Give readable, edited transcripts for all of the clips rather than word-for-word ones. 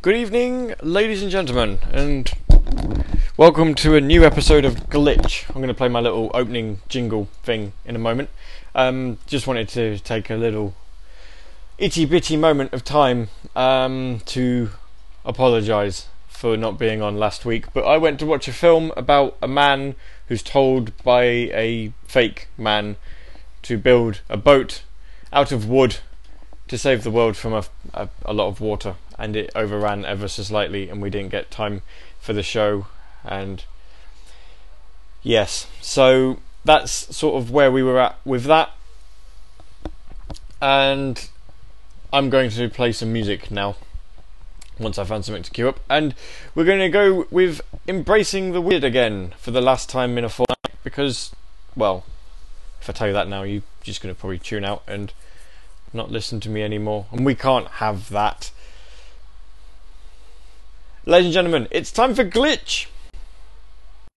Good evening, ladies and gentlemen, and welcome to a new episode of Glitch. I'm going to play my little opening jingle thing in a moment. Just wanted to take a little itty bitty moment of time to apologise for not being on last week, but I went to watch a film about a man who's told by a fake man to build a boat out of wood to save the world from a lot of water, and it overran ever so slightly and we didn't get time for the show. And yes, so that's sort of where we were at with that, and I'm going to play some music now once I found something to queue up, and we're going to go with Embracing the Weird again for the last time in a fortnight, because, well, if I tell you that now, you're just going to probably tune out and not listen to me anymore, and we can't have that. Ladies and gentlemen, it's time for Glitch!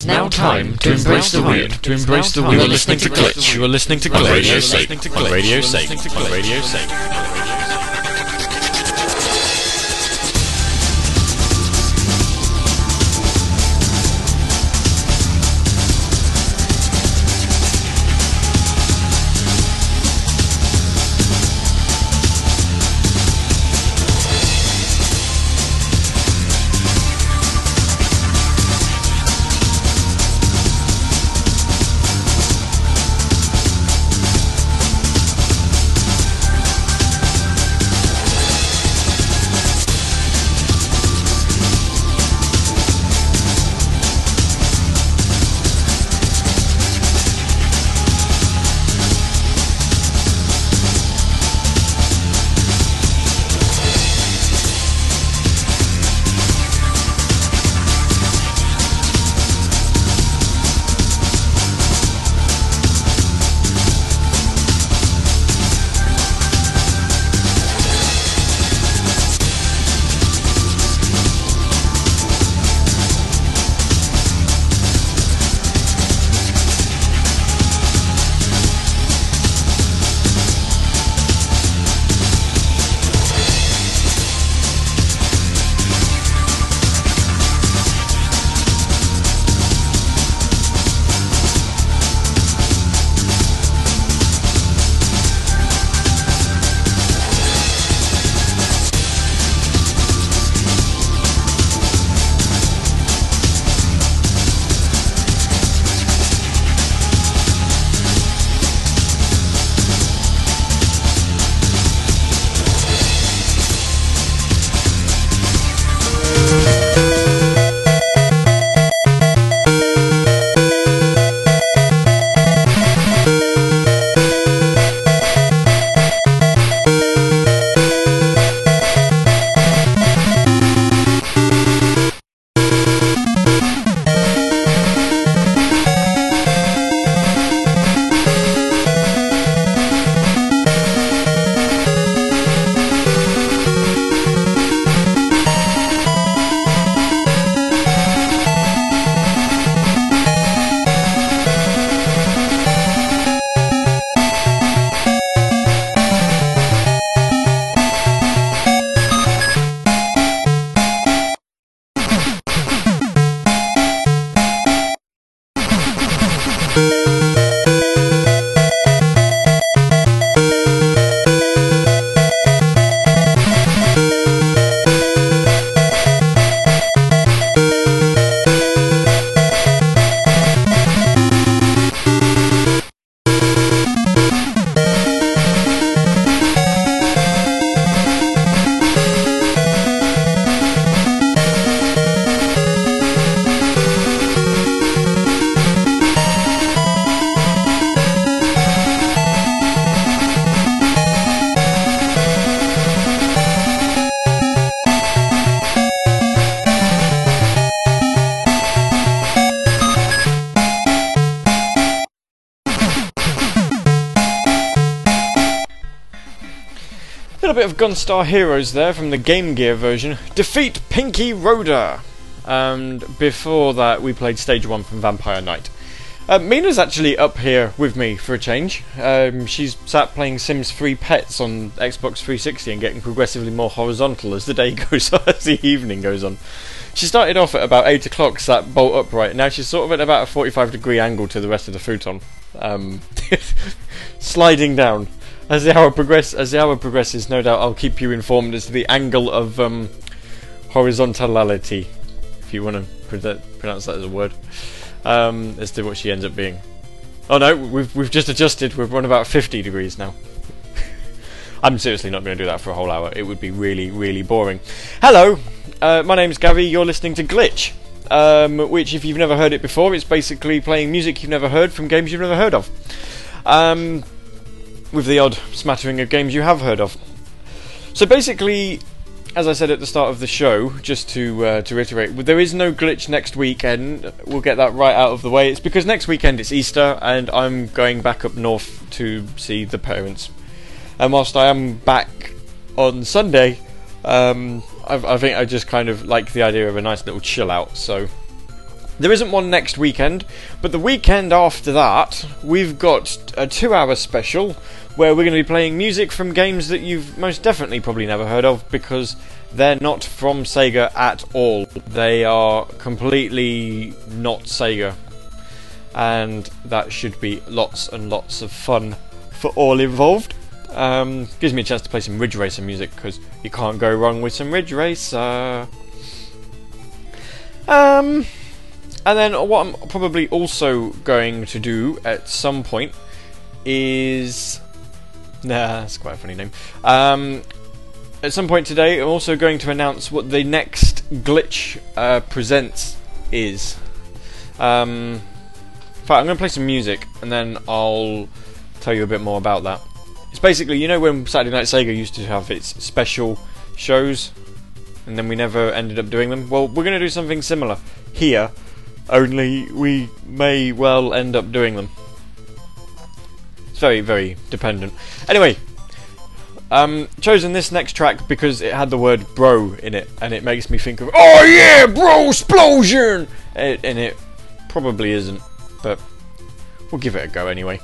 It's now time to embrace the weird, to embrace the weird. You are listening to Glitch, you are listening to Glitch, Radio Sega, on Radio Sega, on Radio Sega. Bit of Gunstar Heroes there from the Game Gear version. Defeat Pinky Roda! And before that we played Stage 1 from Vampire Knight. Mina's actually up here with me for a change. She's sat playing Sims 3 Pets on Xbox 360 and getting progressively more horizontal as the day goes on, as the evening goes on. She started off at about 8 o'clock sat bolt upright, now she's sort of at about a 45-degree angle to the rest of the futon. Sliding down. As the hour progresses, no doubt I'll keep you informed as to the angle of horizontality, if you want to pronounce that as a word. As to what she ends up being. Oh no, we've just adjusted. We've run about 50 degrees now. I'm seriously not going to do that for a whole hour. It would be really, really boring. Hello, my name's Gavi. You're listening to Glitch, which, if you've never heard it before, it's basically playing music you've never heard from games you've never heard of, with the odd smattering of games you have heard of. So basically, as I said at the start of the show, just to reiterate, there is no Glitch next weekend. We'll get that right out of the way. It's because next weekend it's Easter, and I'm going back up north to see the parents. And whilst I am back on Sunday, I think I just kind of like the idea of a nice little chill out. So there isn't one next weekend, but the weekend after that, we've got a 2-hour special where we're going to be playing music from games that you've most definitely probably never heard of, because they're not from Sega at all. They are completely not Sega, and that should be lots and lots of fun for all involved. Gives me a chance to play some Ridge Racer music, because you can't go wrong with some Ridge Racer. And then what I'm probably also going to do at some point is... Nah, that's quite a funny name. At some point today, I'm also going to announce what the next Glitch Presents is. In fact, I'm going to play some music, and then I'll tell you a bit more about that. It's basically, you know when Saturday Night Sega used to have its special shows, and then we never ended up doing them? Well, we're going to do something similar here, only we may well end up doing them. Very, very dependent. Anyway, chosen this next track because it had the word bro in it, and it makes me think of, oh yeah, bro explosion, and it probably isn't, but we'll give it a go anyway.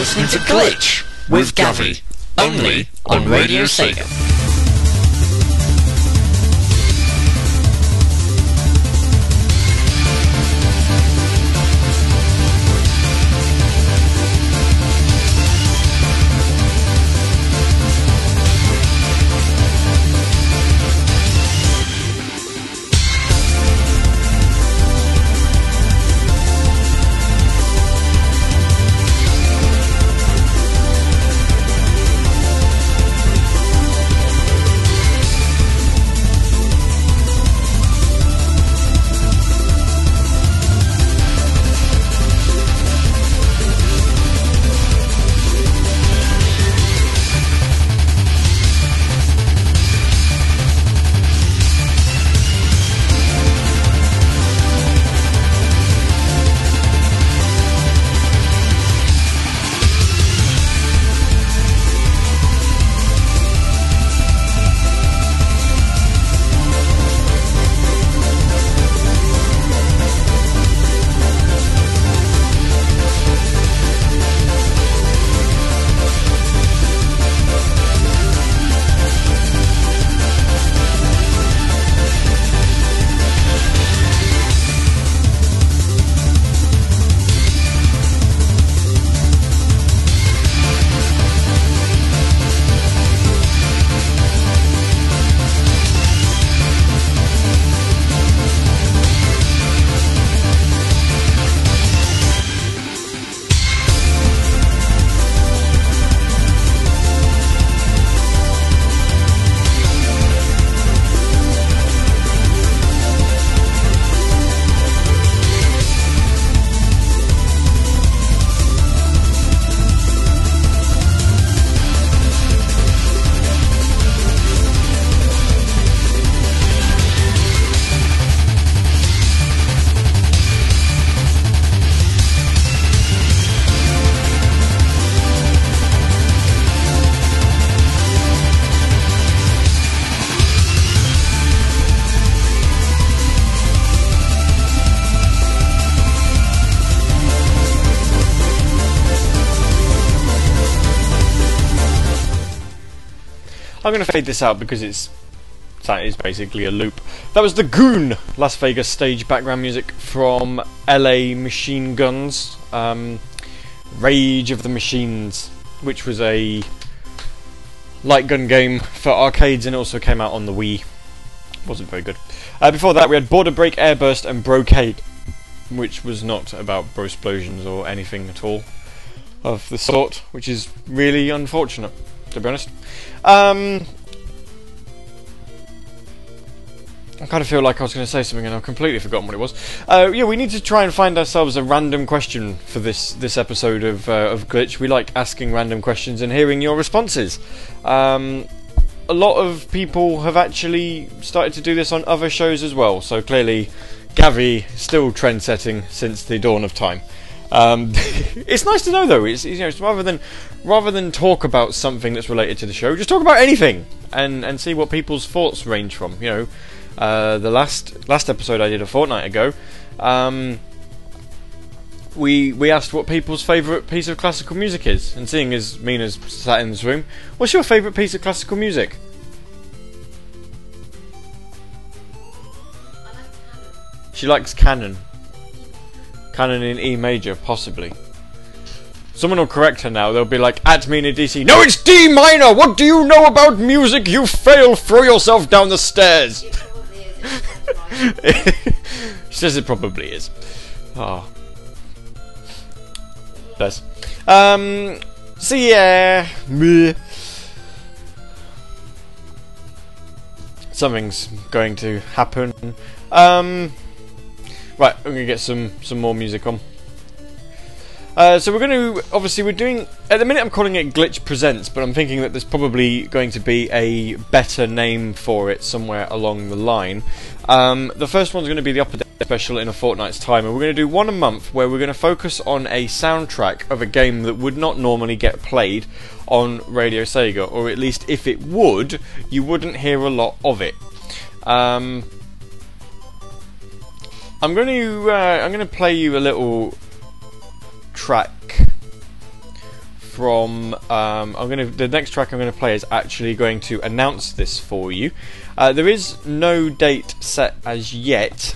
listening to Glitch with Gavi, only on Radio Sega. I'm going to fade this out because that is basically a loop. That was the Goon Las Vegas stage background music from LA Machine Guns, Rage of the Machines, which was a light gun game for arcades and also came out on the Wii. Wasn't very good. Before that we had Border Break, Airburst and Brocade, which was not about bro explosions or anything at all of the sort, which is really unfortunate, to be honest. I kind of feel like I was going to say something and I've completely forgotten what it was. Yeah, we need to try and find ourselves a random question for this episode of Glitch. We like asking random questions and hearing your responses. A lot of people have actually started to do this on other shows as well, so clearly Gavi still trendsetting since the dawn of time. It's nice to know though. It's rather than talk about something that's related to the show, just talk about anything and see what people's thoughts range from. You know, the last episode I did a fortnight ago, we asked what people's favourite piece of classical music is, and seeing as Mina's sat in this room, what's your favourite piece of classical music? I like canon. She likes canon. Canon in E major, possibly. Someone will correct her now. They'll be like, at Mina DC. No, it's D minor! What do you know about music? You fail! Throw yourself down the stairs! She says it probably is. Oh. Bless. So yeah. Something's going to happen. Right, I'm going to get some more music on. So we're going to... Obviously, we're doing... At the minute, I'm calling it Glitch Presents, but I'm thinking that there's probably going to be a better name for it somewhere along the line. The first one's going to be the Upper Deck Special in a fortnight's time, and we're going to do one a month where we're going to focus on a soundtrack of a game that would not normally get played on Radio Sega, or at least if it would, you wouldn't hear a lot of it. I'm going to play you a little track from the next track I'm going to play is actually going to announce this for you. There is no date set as yet,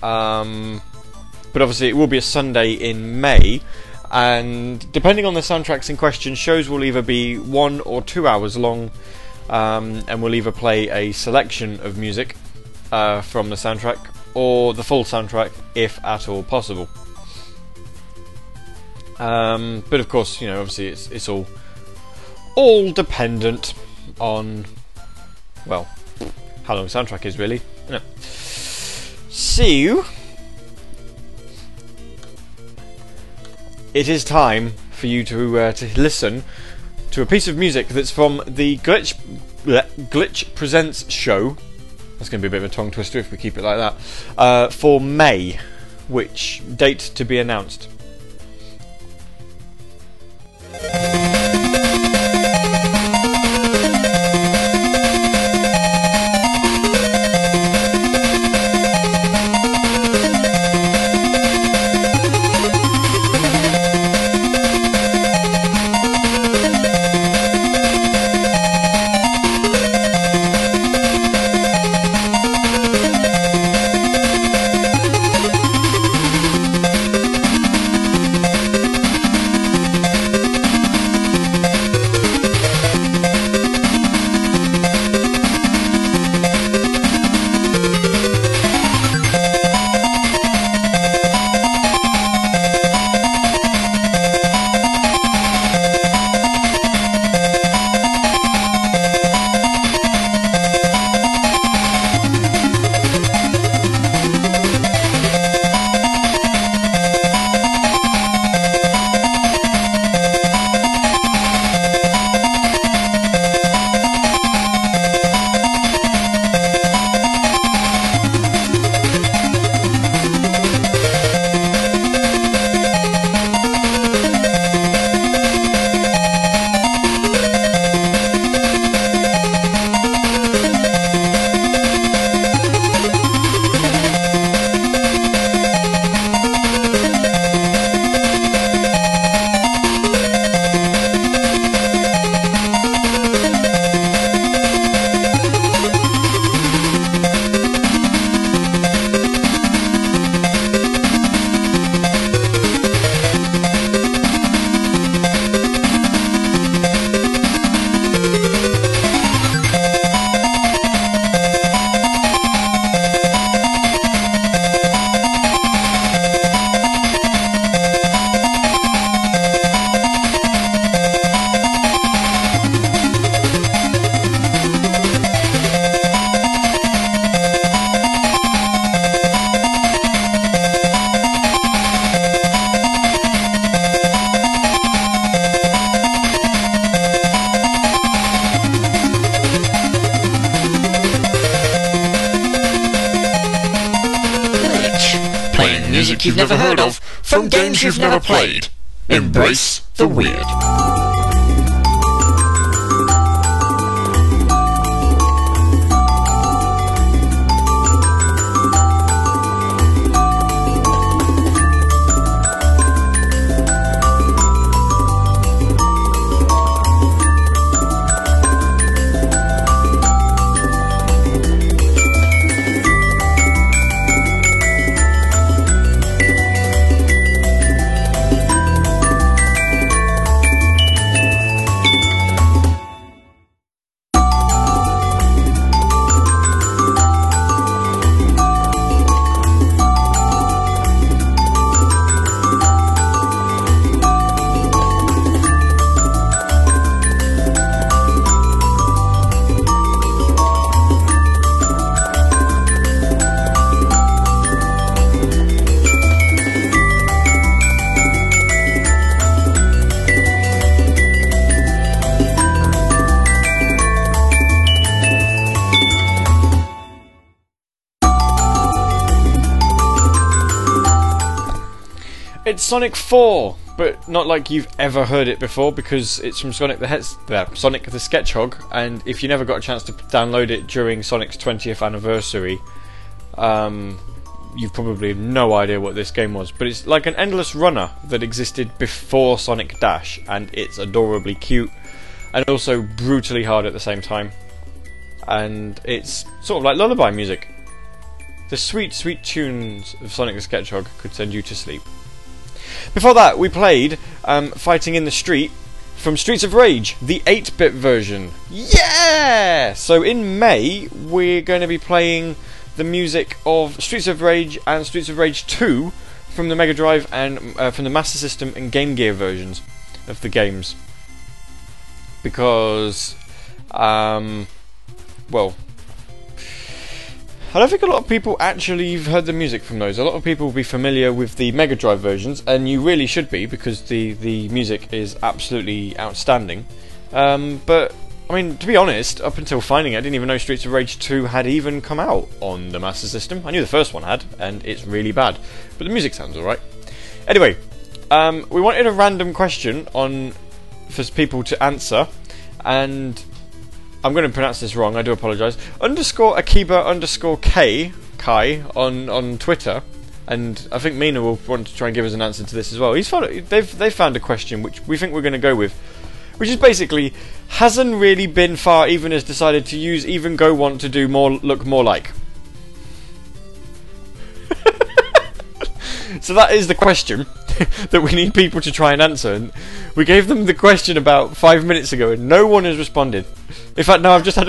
but obviously it will be a Sunday in May, and depending on the soundtracks in question, shows will either be 1 or 2 hours long, and we'll either play a selection of music from the soundtrack or the full soundtrack if at all possible. But of course, you know, obviously it's all dependent on, well, how long the soundtrack is, really. No. So it is time for you to listen to a piece of music that's from the Glitch Presents show. That's going to be a bit of a tongue twister if we keep it like that. For May, which date to be announced. You've never heard of, from games you've never played. Embrace the weird. It's Sonic 4, but not like you've ever heard it before, because it's from Sonic the Sketchhog, and if you never got a chance to download it during Sonic's 20th anniversary, you've probably no idea what this game was, but it's like an endless runner that existed before Sonic Dash, and it's adorably cute and also brutally hard at the same time, and it's sort of like lullaby music. The sweet, sweet tunes of Sonic the Sketchhog could send you to sleep. Before that, we played Fighting in the Street from Streets of Rage, the 8-bit version. Yeah! So in May, we're going to be playing the music of Streets of Rage and Streets of Rage 2 from the Mega Drive and from the Master System and Game Gear versions of the games. Because, well, I don't think a lot of people actually have heard the music from those. A lot of people will be familiar with the Mega Drive versions, and you really should be, because the music is absolutely outstanding. But, I mean, to be honest, up until finding it, I didn't even know Streets of Rage 2 had even come out on the Master System. I knew the first one had, and it's really bad. But the music sounds alright. Anyway, we wanted a random question on for people to answer, and I'm going to pronounce this wrong, I do apologise. _Akiba_K, Kai, on Twitter, and I think Mina will want to try and give us an answer to this as well. They've found a question which we think we're going to go with, which is basically, hasn't really been far even has decided to use even go want to do more, look more like. So that is the question that we need people to try and answer, and we gave them the question about 5 minutes ago and no one has responded. In fact, no, I've just had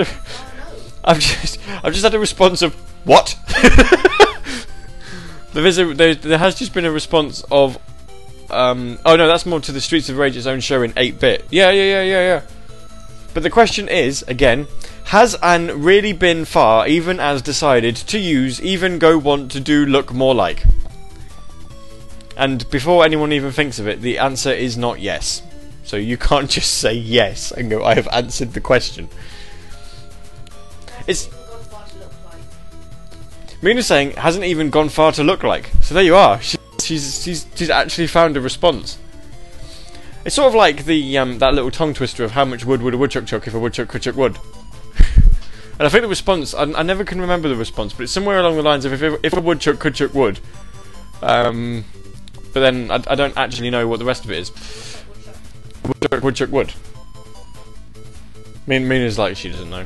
a response of what? There has just been a response of oh no, that's more to the Streets of Rage's own show in 8-bit. Yeah. But the question is, again, has Anne really been far even as decided to use even go want to do look more like? And before anyone even thinks of it, the answer is not yes. So you can't just say yes and go, I have answered the question. It's... Mina's saying, hasn't even gone far to look like. So there you are. She's actually found a response. It's sort of like the that little tongue twister of how much wood would a woodchuck chuck if a woodchuck could chuck wood. And I think the response, I never can remember the response, but it's somewhere along the lines of if a woodchuck could chuck wood. But then I don't actually know what the rest of it is. Woodchuck wood. Mina's like, she doesn't know.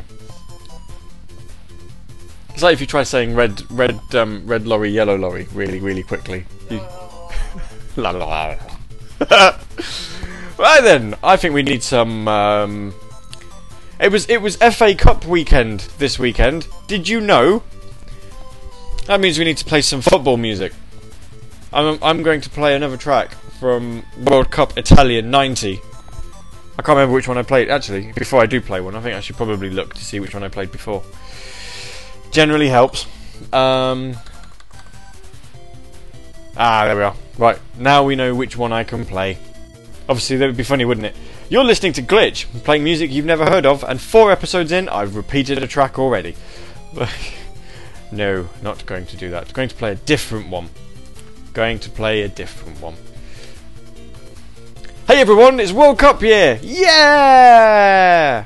It's like if you try saying red lorry, yellow lorry really quickly. La la la. Right then, I think we need some. It was FA Cup weekend this weekend. Did you know? That means we need to play some football music. I'm going to play another track from World Cup Italia '90. I can't remember which one I played, actually. Before I do play one, I think I should probably look to see which one I played before. Generally helps. There we are. Right, now we know which one I can play. Obviously, that would be funny, wouldn't it? You're listening to Glitch, playing music you've never heard of, and 4 episodes in, I've repeated a track already. No, not going to do that. I'm going to play a different one. Hey everyone, it's World Cup year! Yeah!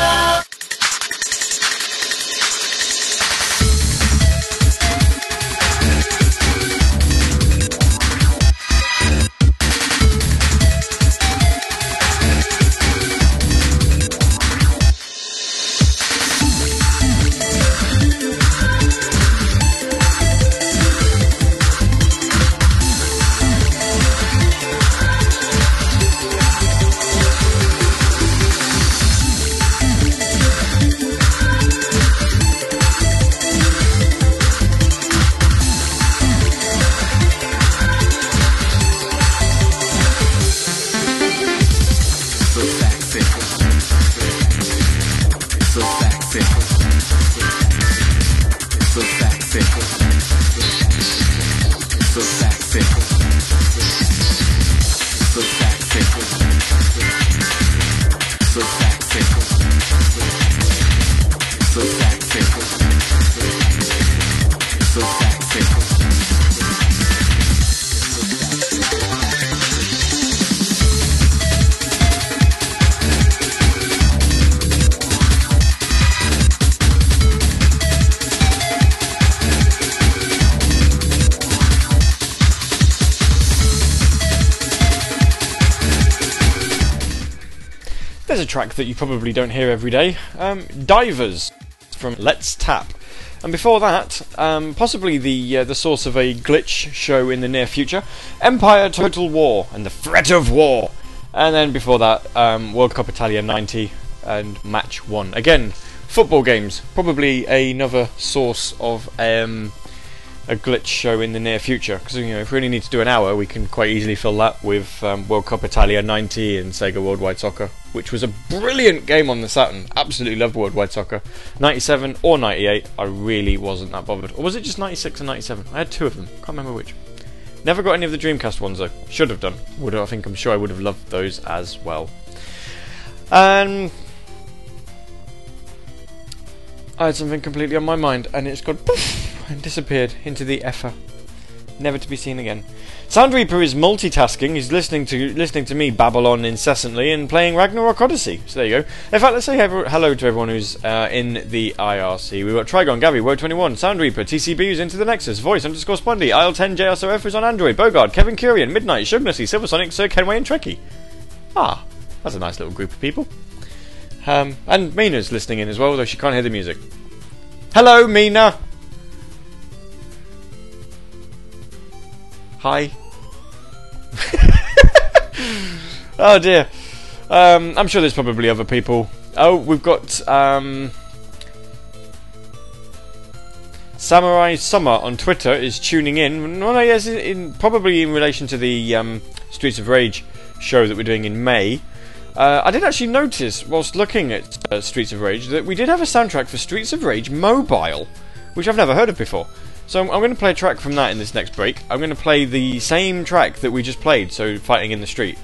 Track that you probably don't hear every day, Divers from Let's Tap. And before that, possibly the source of a Glitch show in the near future, Empire Total War and the Threat of War. And then before that, World Cup Italia '90 and Match 1. Again, football games, probably another source of a Glitch show in the near future, because you know, if we only need to do an hour, we can quite easily fill that with World Cup Italia '90 and Sega Worldwide Soccer, which was a brilliant game on the Saturn. Absolutely loved World Wide Soccer. 97 or 98, I really wasn't that bothered. Or was it just 96 and 97? I had two of them. Can't remember which. Never got any of the Dreamcast ones though. Should have done. I'm sure I would have loved those as well. I had something completely on my mind, and it's gone poof and disappeared into the ether, never to be seen again. Sound Reaper is multitasking. He's listening to me Babylon incessantly and playing Ragnarok Odyssey. So there you go. In fact, let's say hello to everyone who's in the IRC. We've got Trigon, Gavi, Woe21, Sound Reaper, TCB who's into the Nexus, Voice _ Spondy, Isle10, JSRF who's on Android, Bogard, Kevin Curian, Midnight, Shugnussy, Silver Sonic, Sir Kenway and Trekkie. Ah, that's a nice little group of people. And Mina's listening in as well, though she can't hear the music. Hello, Mina! Hi. Oh dear. I'm sure there's probably other people. Oh, we've got Samurai Summer on Twitter is tuning in. Well, yes, probably in relation to the Streets of Rage show that we're doing in May. I did actually notice, whilst looking at Streets of Rage, that we did have a soundtrack for Streets of Rage Mobile, which I've never heard of before. So I'm going to play a track from that in this next break. I'm going to play the same track that we just played, so Fighting in the Street.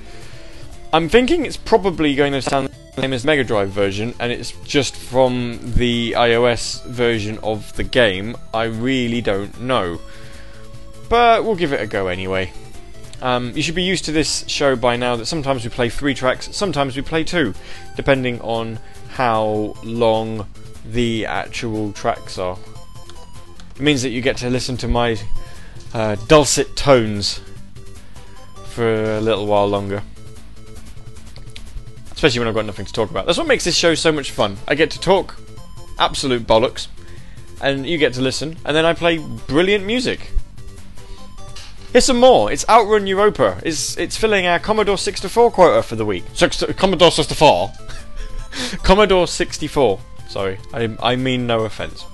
I'm thinking it's probably going to sound the same as the Mega Drive version, and it's just from the iOS version of the game. I really don't know. But we'll give it a go anyway. You should be used to this show by now, that sometimes we play 3 tracks, sometimes we play 2, depending on how long the actual tracks are. It means that you get to listen to my dulcet tones for a little while longer. Especially when I've got nothing to talk about. That's what makes this show so much fun. I get to talk absolute bollocks, and you get to listen, and then I play brilliant music. Here's some more. It's Outrun Europa. It's filling our Commodore 64 quota for the week. Commodore 64? Commodore 64. Sorry, I mean no offence.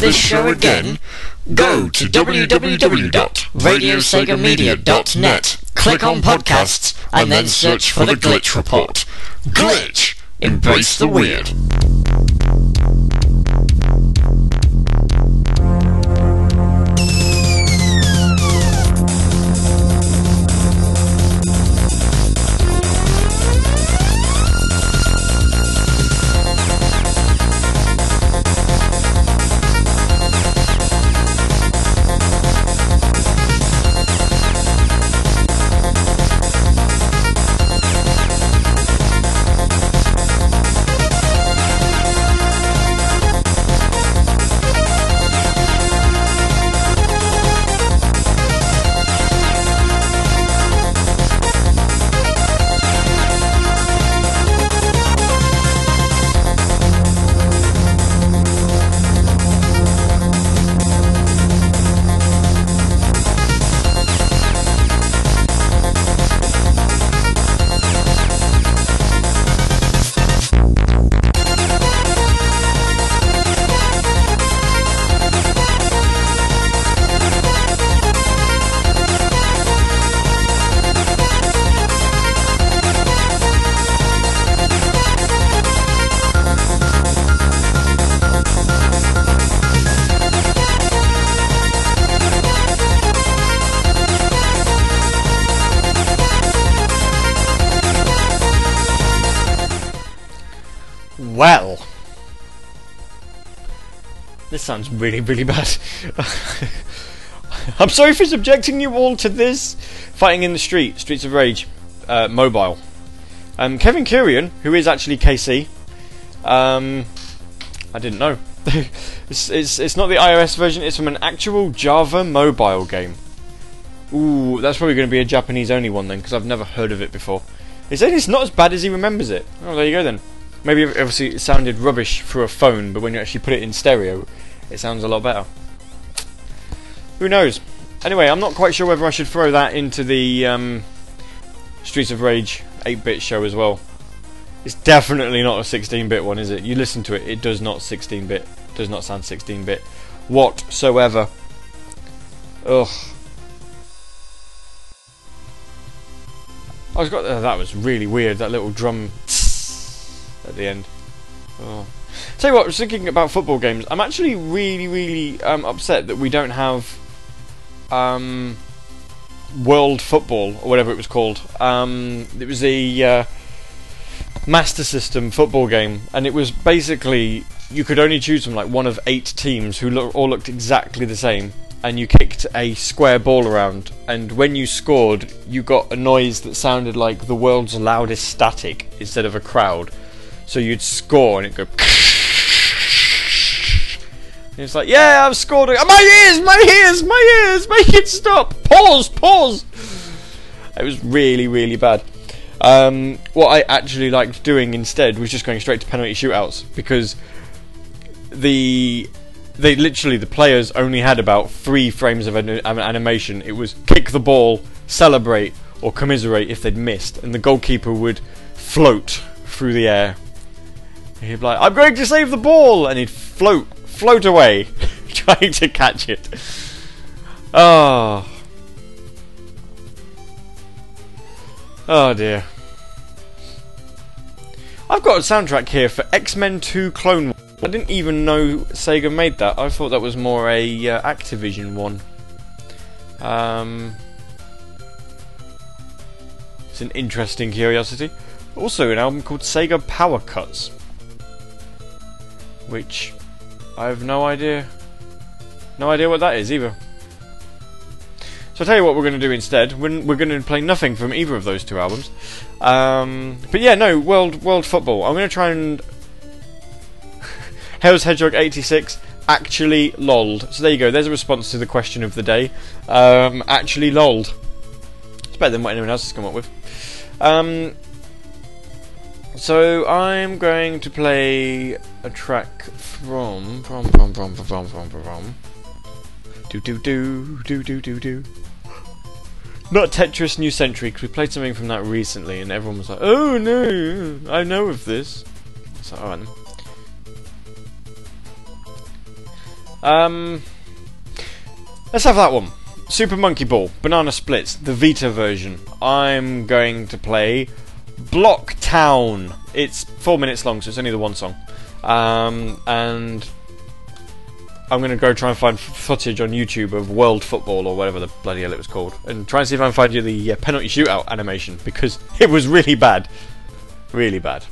This show again, go to www.radiosegamedia.net, click on podcasts, and then search for the Glitch Report. Glitch! Embrace the weird. Well, this sounds really, really bad. I'm sorry for subjecting you all to this. Fighting in the Street, Streets of Rage, mobile. Kevin Kurian, who is actually KC, I didn't know. It's not the iOS version, it's from an actual Java mobile game. Ooh, that's probably going to be a Japanese only one then, because I've never heard of it before. He said it's not as bad as he remembers it. Oh, there you go then. Maybe obviously it sounded rubbish through a phone, but when you actually put it in stereo, it sounds a lot better. Who knows? Anyway, I'm not quite sure whether I should throw that into the Streets of Rage 8-bit show as well. It's definitely not a 16-bit one, is it? You listen to it, it does not 16-bit. Does not sound 16-bit whatsoever. Ugh. I was got that was really weird. That little drum. At the end. Oh. Tell you what, I was thinking about football games. I'm actually really, really upset that we don't have World Football, or whatever it was called. It was a Master System football game, and it was basically, you could only choose from like one of 8 teams who all looked exactly the same, and you kicked a square ball around, and when you scored, you got a noise that sounded like the world's loudest static instead of a crowd. So you'd score and it'd go. And it's like, yeah, I've scored. My ears, make it stop. Pause. It was really, really bad. What I actually liked doing instead was just going straight to penalty shootouts, because the players only had about 3 frames of animation. It was kick the ball, celebrate, or commiserate if they'd missed, and the goalkeeper would float through the air. He'd be like, I'm going to save the ball, and he'd float away trying to catch it. Oh dear. I've got a soundtrack here for X-Men 2 Clone Wars. I didn't even know Sega made that. I thought that was more a Activision one. It's an interesting curiosity. Also an album called Sega Power Cuts, which I have no idea what that is either. So I'll tell you what we're going to do instead. We're going to play nothing from either of those two albums. But yeah, no, World Football. I'm going to try and... Hales Hedgehog 86 actually lolled. So there you go, there's a response to the question of the day. Actually lolled. It's better than what anyone else has come up with. So I'm going to play a track from Not Tetris New Century, because we played something from that recently and everyone was like, oh no, I know of this. So alright then. Let's have that one. Super Monkey Ball, Banana Splitz, the Vita version. I'm going to play Block Town. It's 4 minutes long, so it's only the one song. And I'm going to go try and find footage on YouTube of World Football, or whatever the bloody hell it was called, and try and see if I can find you the penalty shootout animation, because it was really bad. Really bad.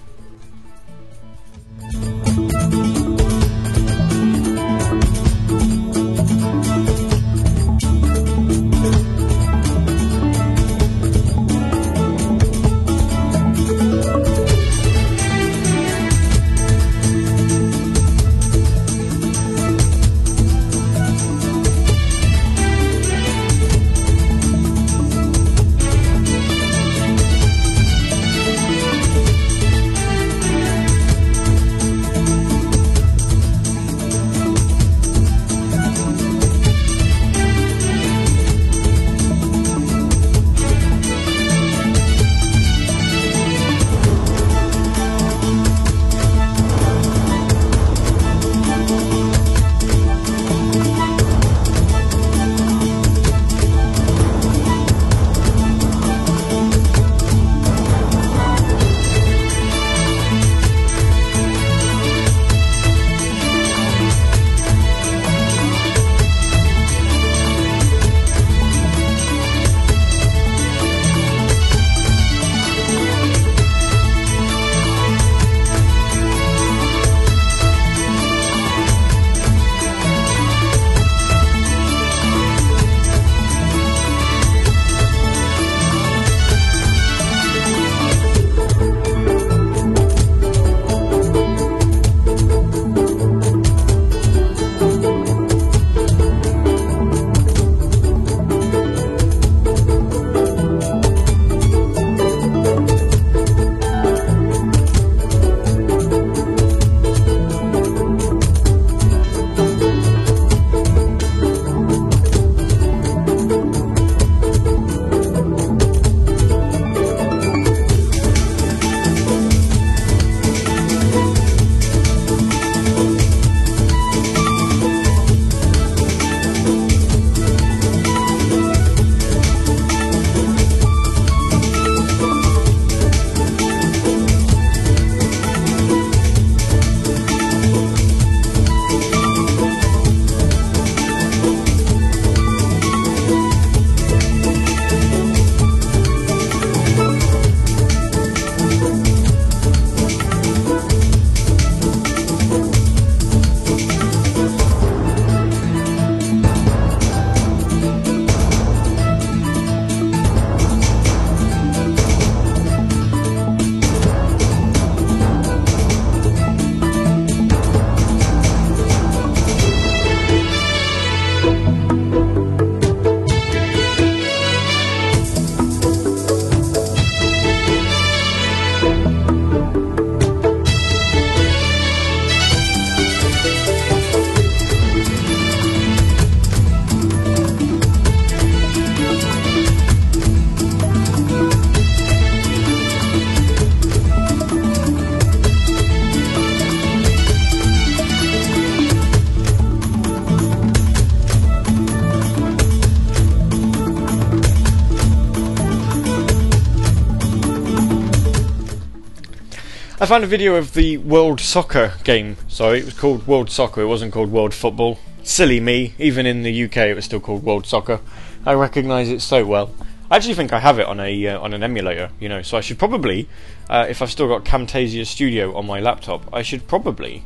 I found a video of the World Soccer game. Sorry, it was called World Soccer, it wasn't called World Football. Silly me, even in the UK it was still called World Soccer. I recognise it so well. I actually think I have it on an emulator, you know, so I should probably, if I've still got Camtasia Studio on my laptop, I should probably...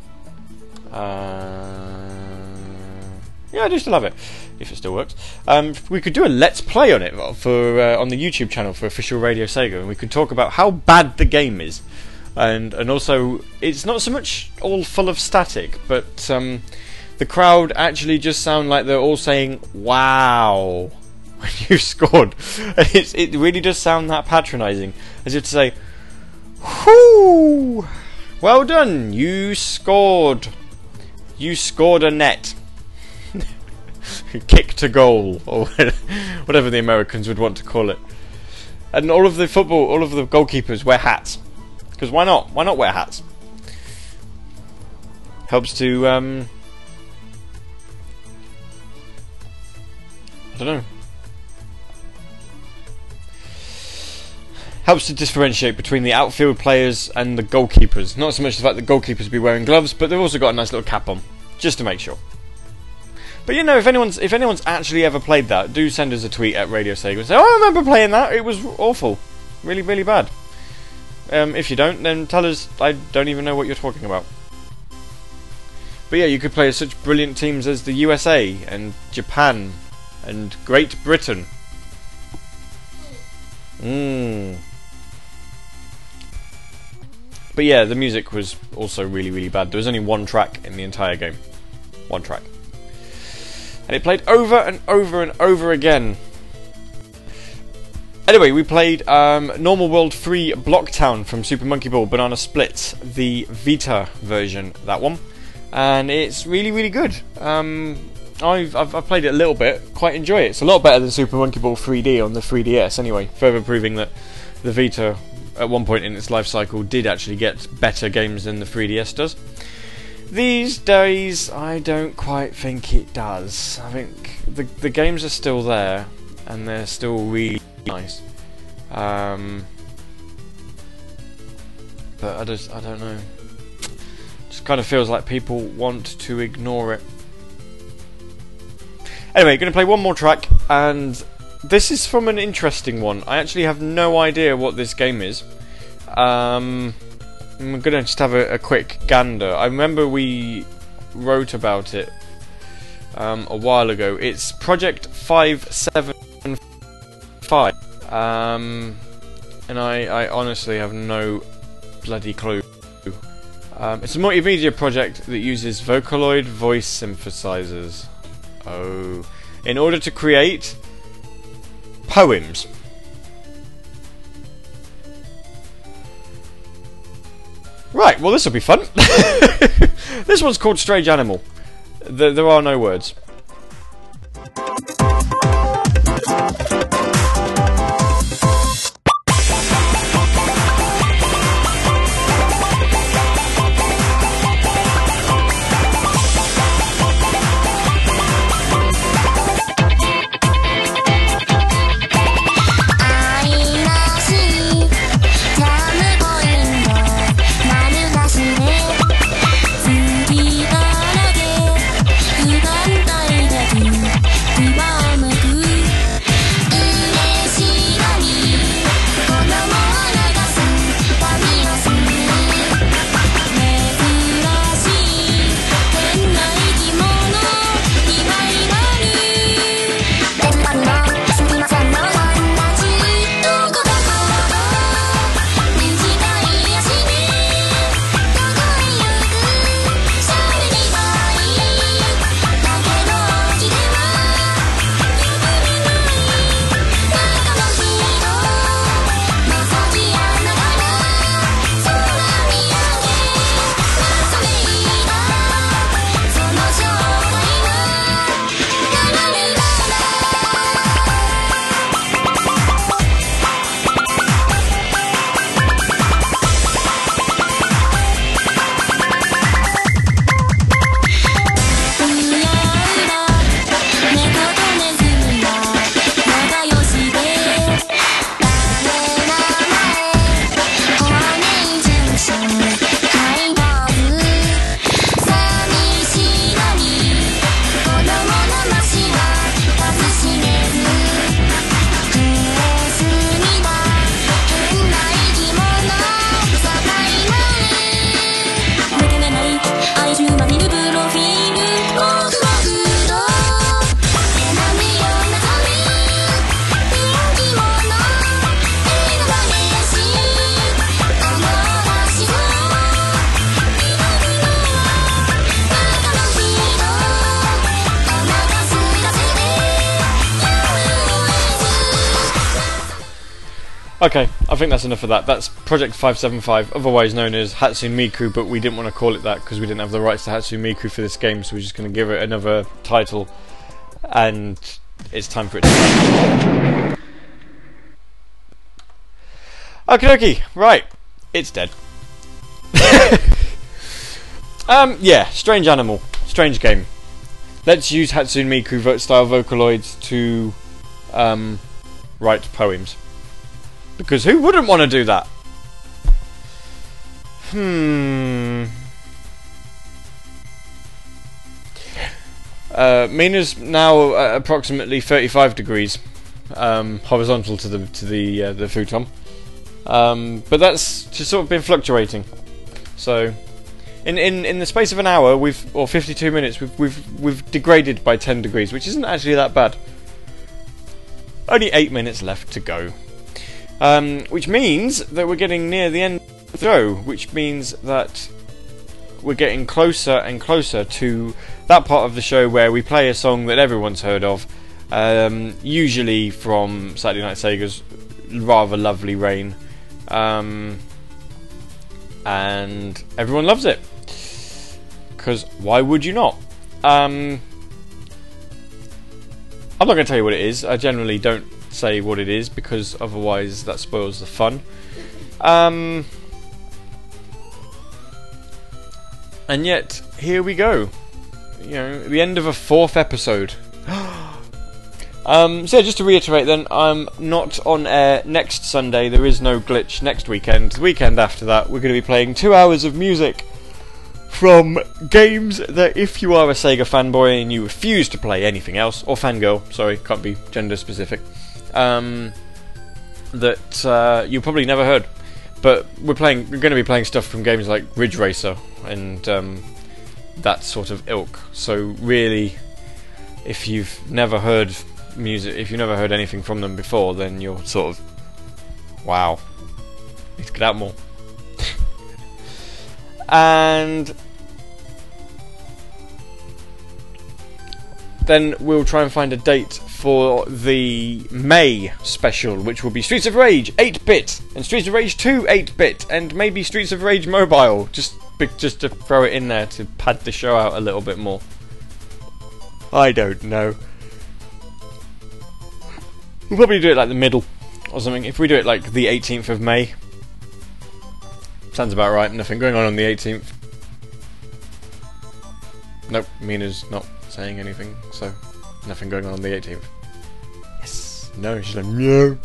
Yeah, I do still have it, if it still works. We could do a Let's Play on it for on the YouTube channel for Official Radio Sega, and we can talk about how bad the game is. And also, it's not so much all full of static, but the crowd actually just sound like they're all saying, wow, when you scored. And it really does sound that patronising, as if to say, whoo, well done, you scored. You scored a net. Kick to goal, or whatever the Americans would want to call it. And all of the goalkeepers wear hats. Because why not? Why not wear hats? Helps to, I don't know. Helps to differentiate between the outfield players and the goalkeepers. Not so much the fact that goalkeepers be wearing gloves, but they've also got a nice little cap on, just to make sure. But you know, if anyone's actually ever played that, do send us a tweet at Radio Sega and say, oh, I remember playing that, it was awful. Really, really bad. If you don't, then tell us, I don't even know what you're talking about. But yeah, you could play as such brilliant teams as the USA and Japan and Great Britain. But yeah, the music was also really, really bad. There was only one track in the entire game. One track. And it played over and over and over again. Anyway, we played Normal World 3 Blocktown from Super Monkey Ball: Banana Splitz, the Vita version, that one. And it's really, really good. I've played it a little bit, quite enjoy it. It's a lot better than Super Monkey Ball 3D on the 3DS anyway, further proving that the Vita, at one point in its life cycle, did actually get better games than the 3DS does. These days, I don't quite think it does. I think the games are still there, and they're still really nice. But I don't know. Just kind of feels like people want to ignore it. Anyway, going to play one more track, and this is from an interesting one. I actually have no idea what this game is. I'm going to just have a quick gander. I remember we wrote about it a while ago. It's Project 575. And I honestly have no bloody clue. It's a multimedia project that uses Vocaloid voice synthesizers. Oh. In order to create poems. Right, well, this will be fun. This one's called Strange Animal. There are no words. Okay, I think that's enough of that. That's Project 575, otherwise known as Hatsune Miku, but we didn't want to call it that because we didn't have the rights to Hatsune Miku for this game, so we're just going to give it another title, and it's time for it to... Okie dokie, right, it's dead. Yeah, strange animal, strange game. Let's use Hatsune Miku style Vocaloids to write poems. Because who wouldn't want to do that? Mina's now at approximately 35 degrees horizontal to the futon, but that's just sort of been fluctuating. So, in the space of an hour, or 52 minutes, we've degraded by 10 degrees, which isn't actually that bad. Only 8 minutes left to go. Which means that we're getting near the end of the show, which means that we're getting closer and closer to that part of the show where we play a song that everyone's heard of, usually from Saturday Night Sega's rather lovely reign, and everyone loves it, because why would you not? I'm not going to tell you what it is. I generally don't say what it is because otherwise that spoils the fun, and yet here we go, you know, the end of a 4th episode. So just to reiterate then, I'm not on air next Sunday. There is no glitch next weekend. The weekend after that we're going to be playing 2 hours of music from games that, if you are a Sega fanboy and you refuse to play anything else, or fangirl, sorry, can't be gender specific, that you probably never heard, but we're going to be playing stuff from games like Ridge Racer and that sort of ilk. So really, if you've never heard music, if you've never heard anything from them before, then you're sort of, wow, need to get out more. And then we'll try and find a date for the May special, which will be Streets of Rage 8-bit and Streets of Rage 2 8-bit and maybe Streets of Rage Mobile, just to throw it in there to pad the show out a little bit more. I don't know. We'll probably do it like the middle or something. If we do it like the 18th of May, sounds about right. Nothing going on the 18th. Nope, Mina's not saying anything, so... Nothing going on the 18th. Yes. No. She's like no.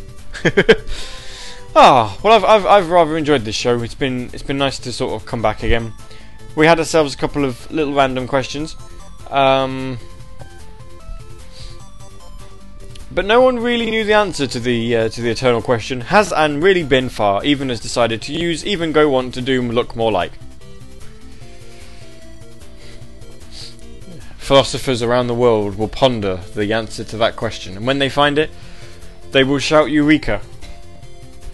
Ah. Well, I've rather enjoyed this show. It's been nice to sort of come back again. We had ourselves a couple of little random questions, but no one really knew the answer to the eternal question. Has Anne really been far? Even has decided to use even go want to Doom look more like. Philosophers around the world will ponder the answer to that question, and when they find it, they will shout Eureka,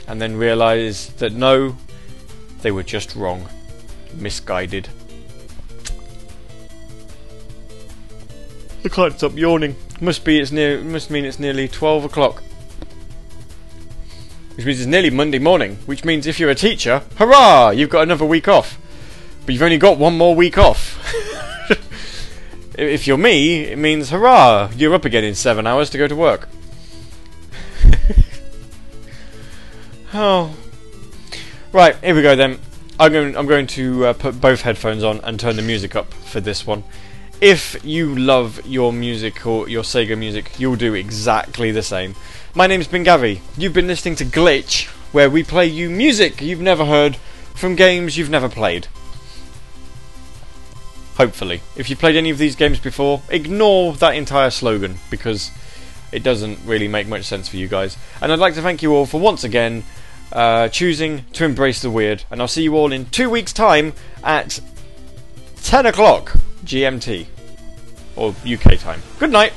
and then realise that no, they were just wrong, misguided. I can't stop yawning. Must mean it's nearly 12 o'clock, which means it's nearly Monday morning. Which means if you're a teacher, hurrah! You've got another week off, but you've only got one more week off. If you're me, it means, hurrah, you're up again in 7 hours to go to work. Oh. Right, here we go then. I'm going to put both headphones on and turn the music up for this one. If you love your music or your Sega music, you'll do exactly the same. My name's been Gavi. You've been listening to Glitch, where we play you music you've never heard from games you've never played. Hopefully. If you've played any of these games before, ignore that entire slogan, because it doesn't really make much sense for you guys. And I'd like to thank you all for once again choosing to embrace the weird, and I'll see you all in 2 weeks' time at 10 o'clock GMT, or UK time. Good night!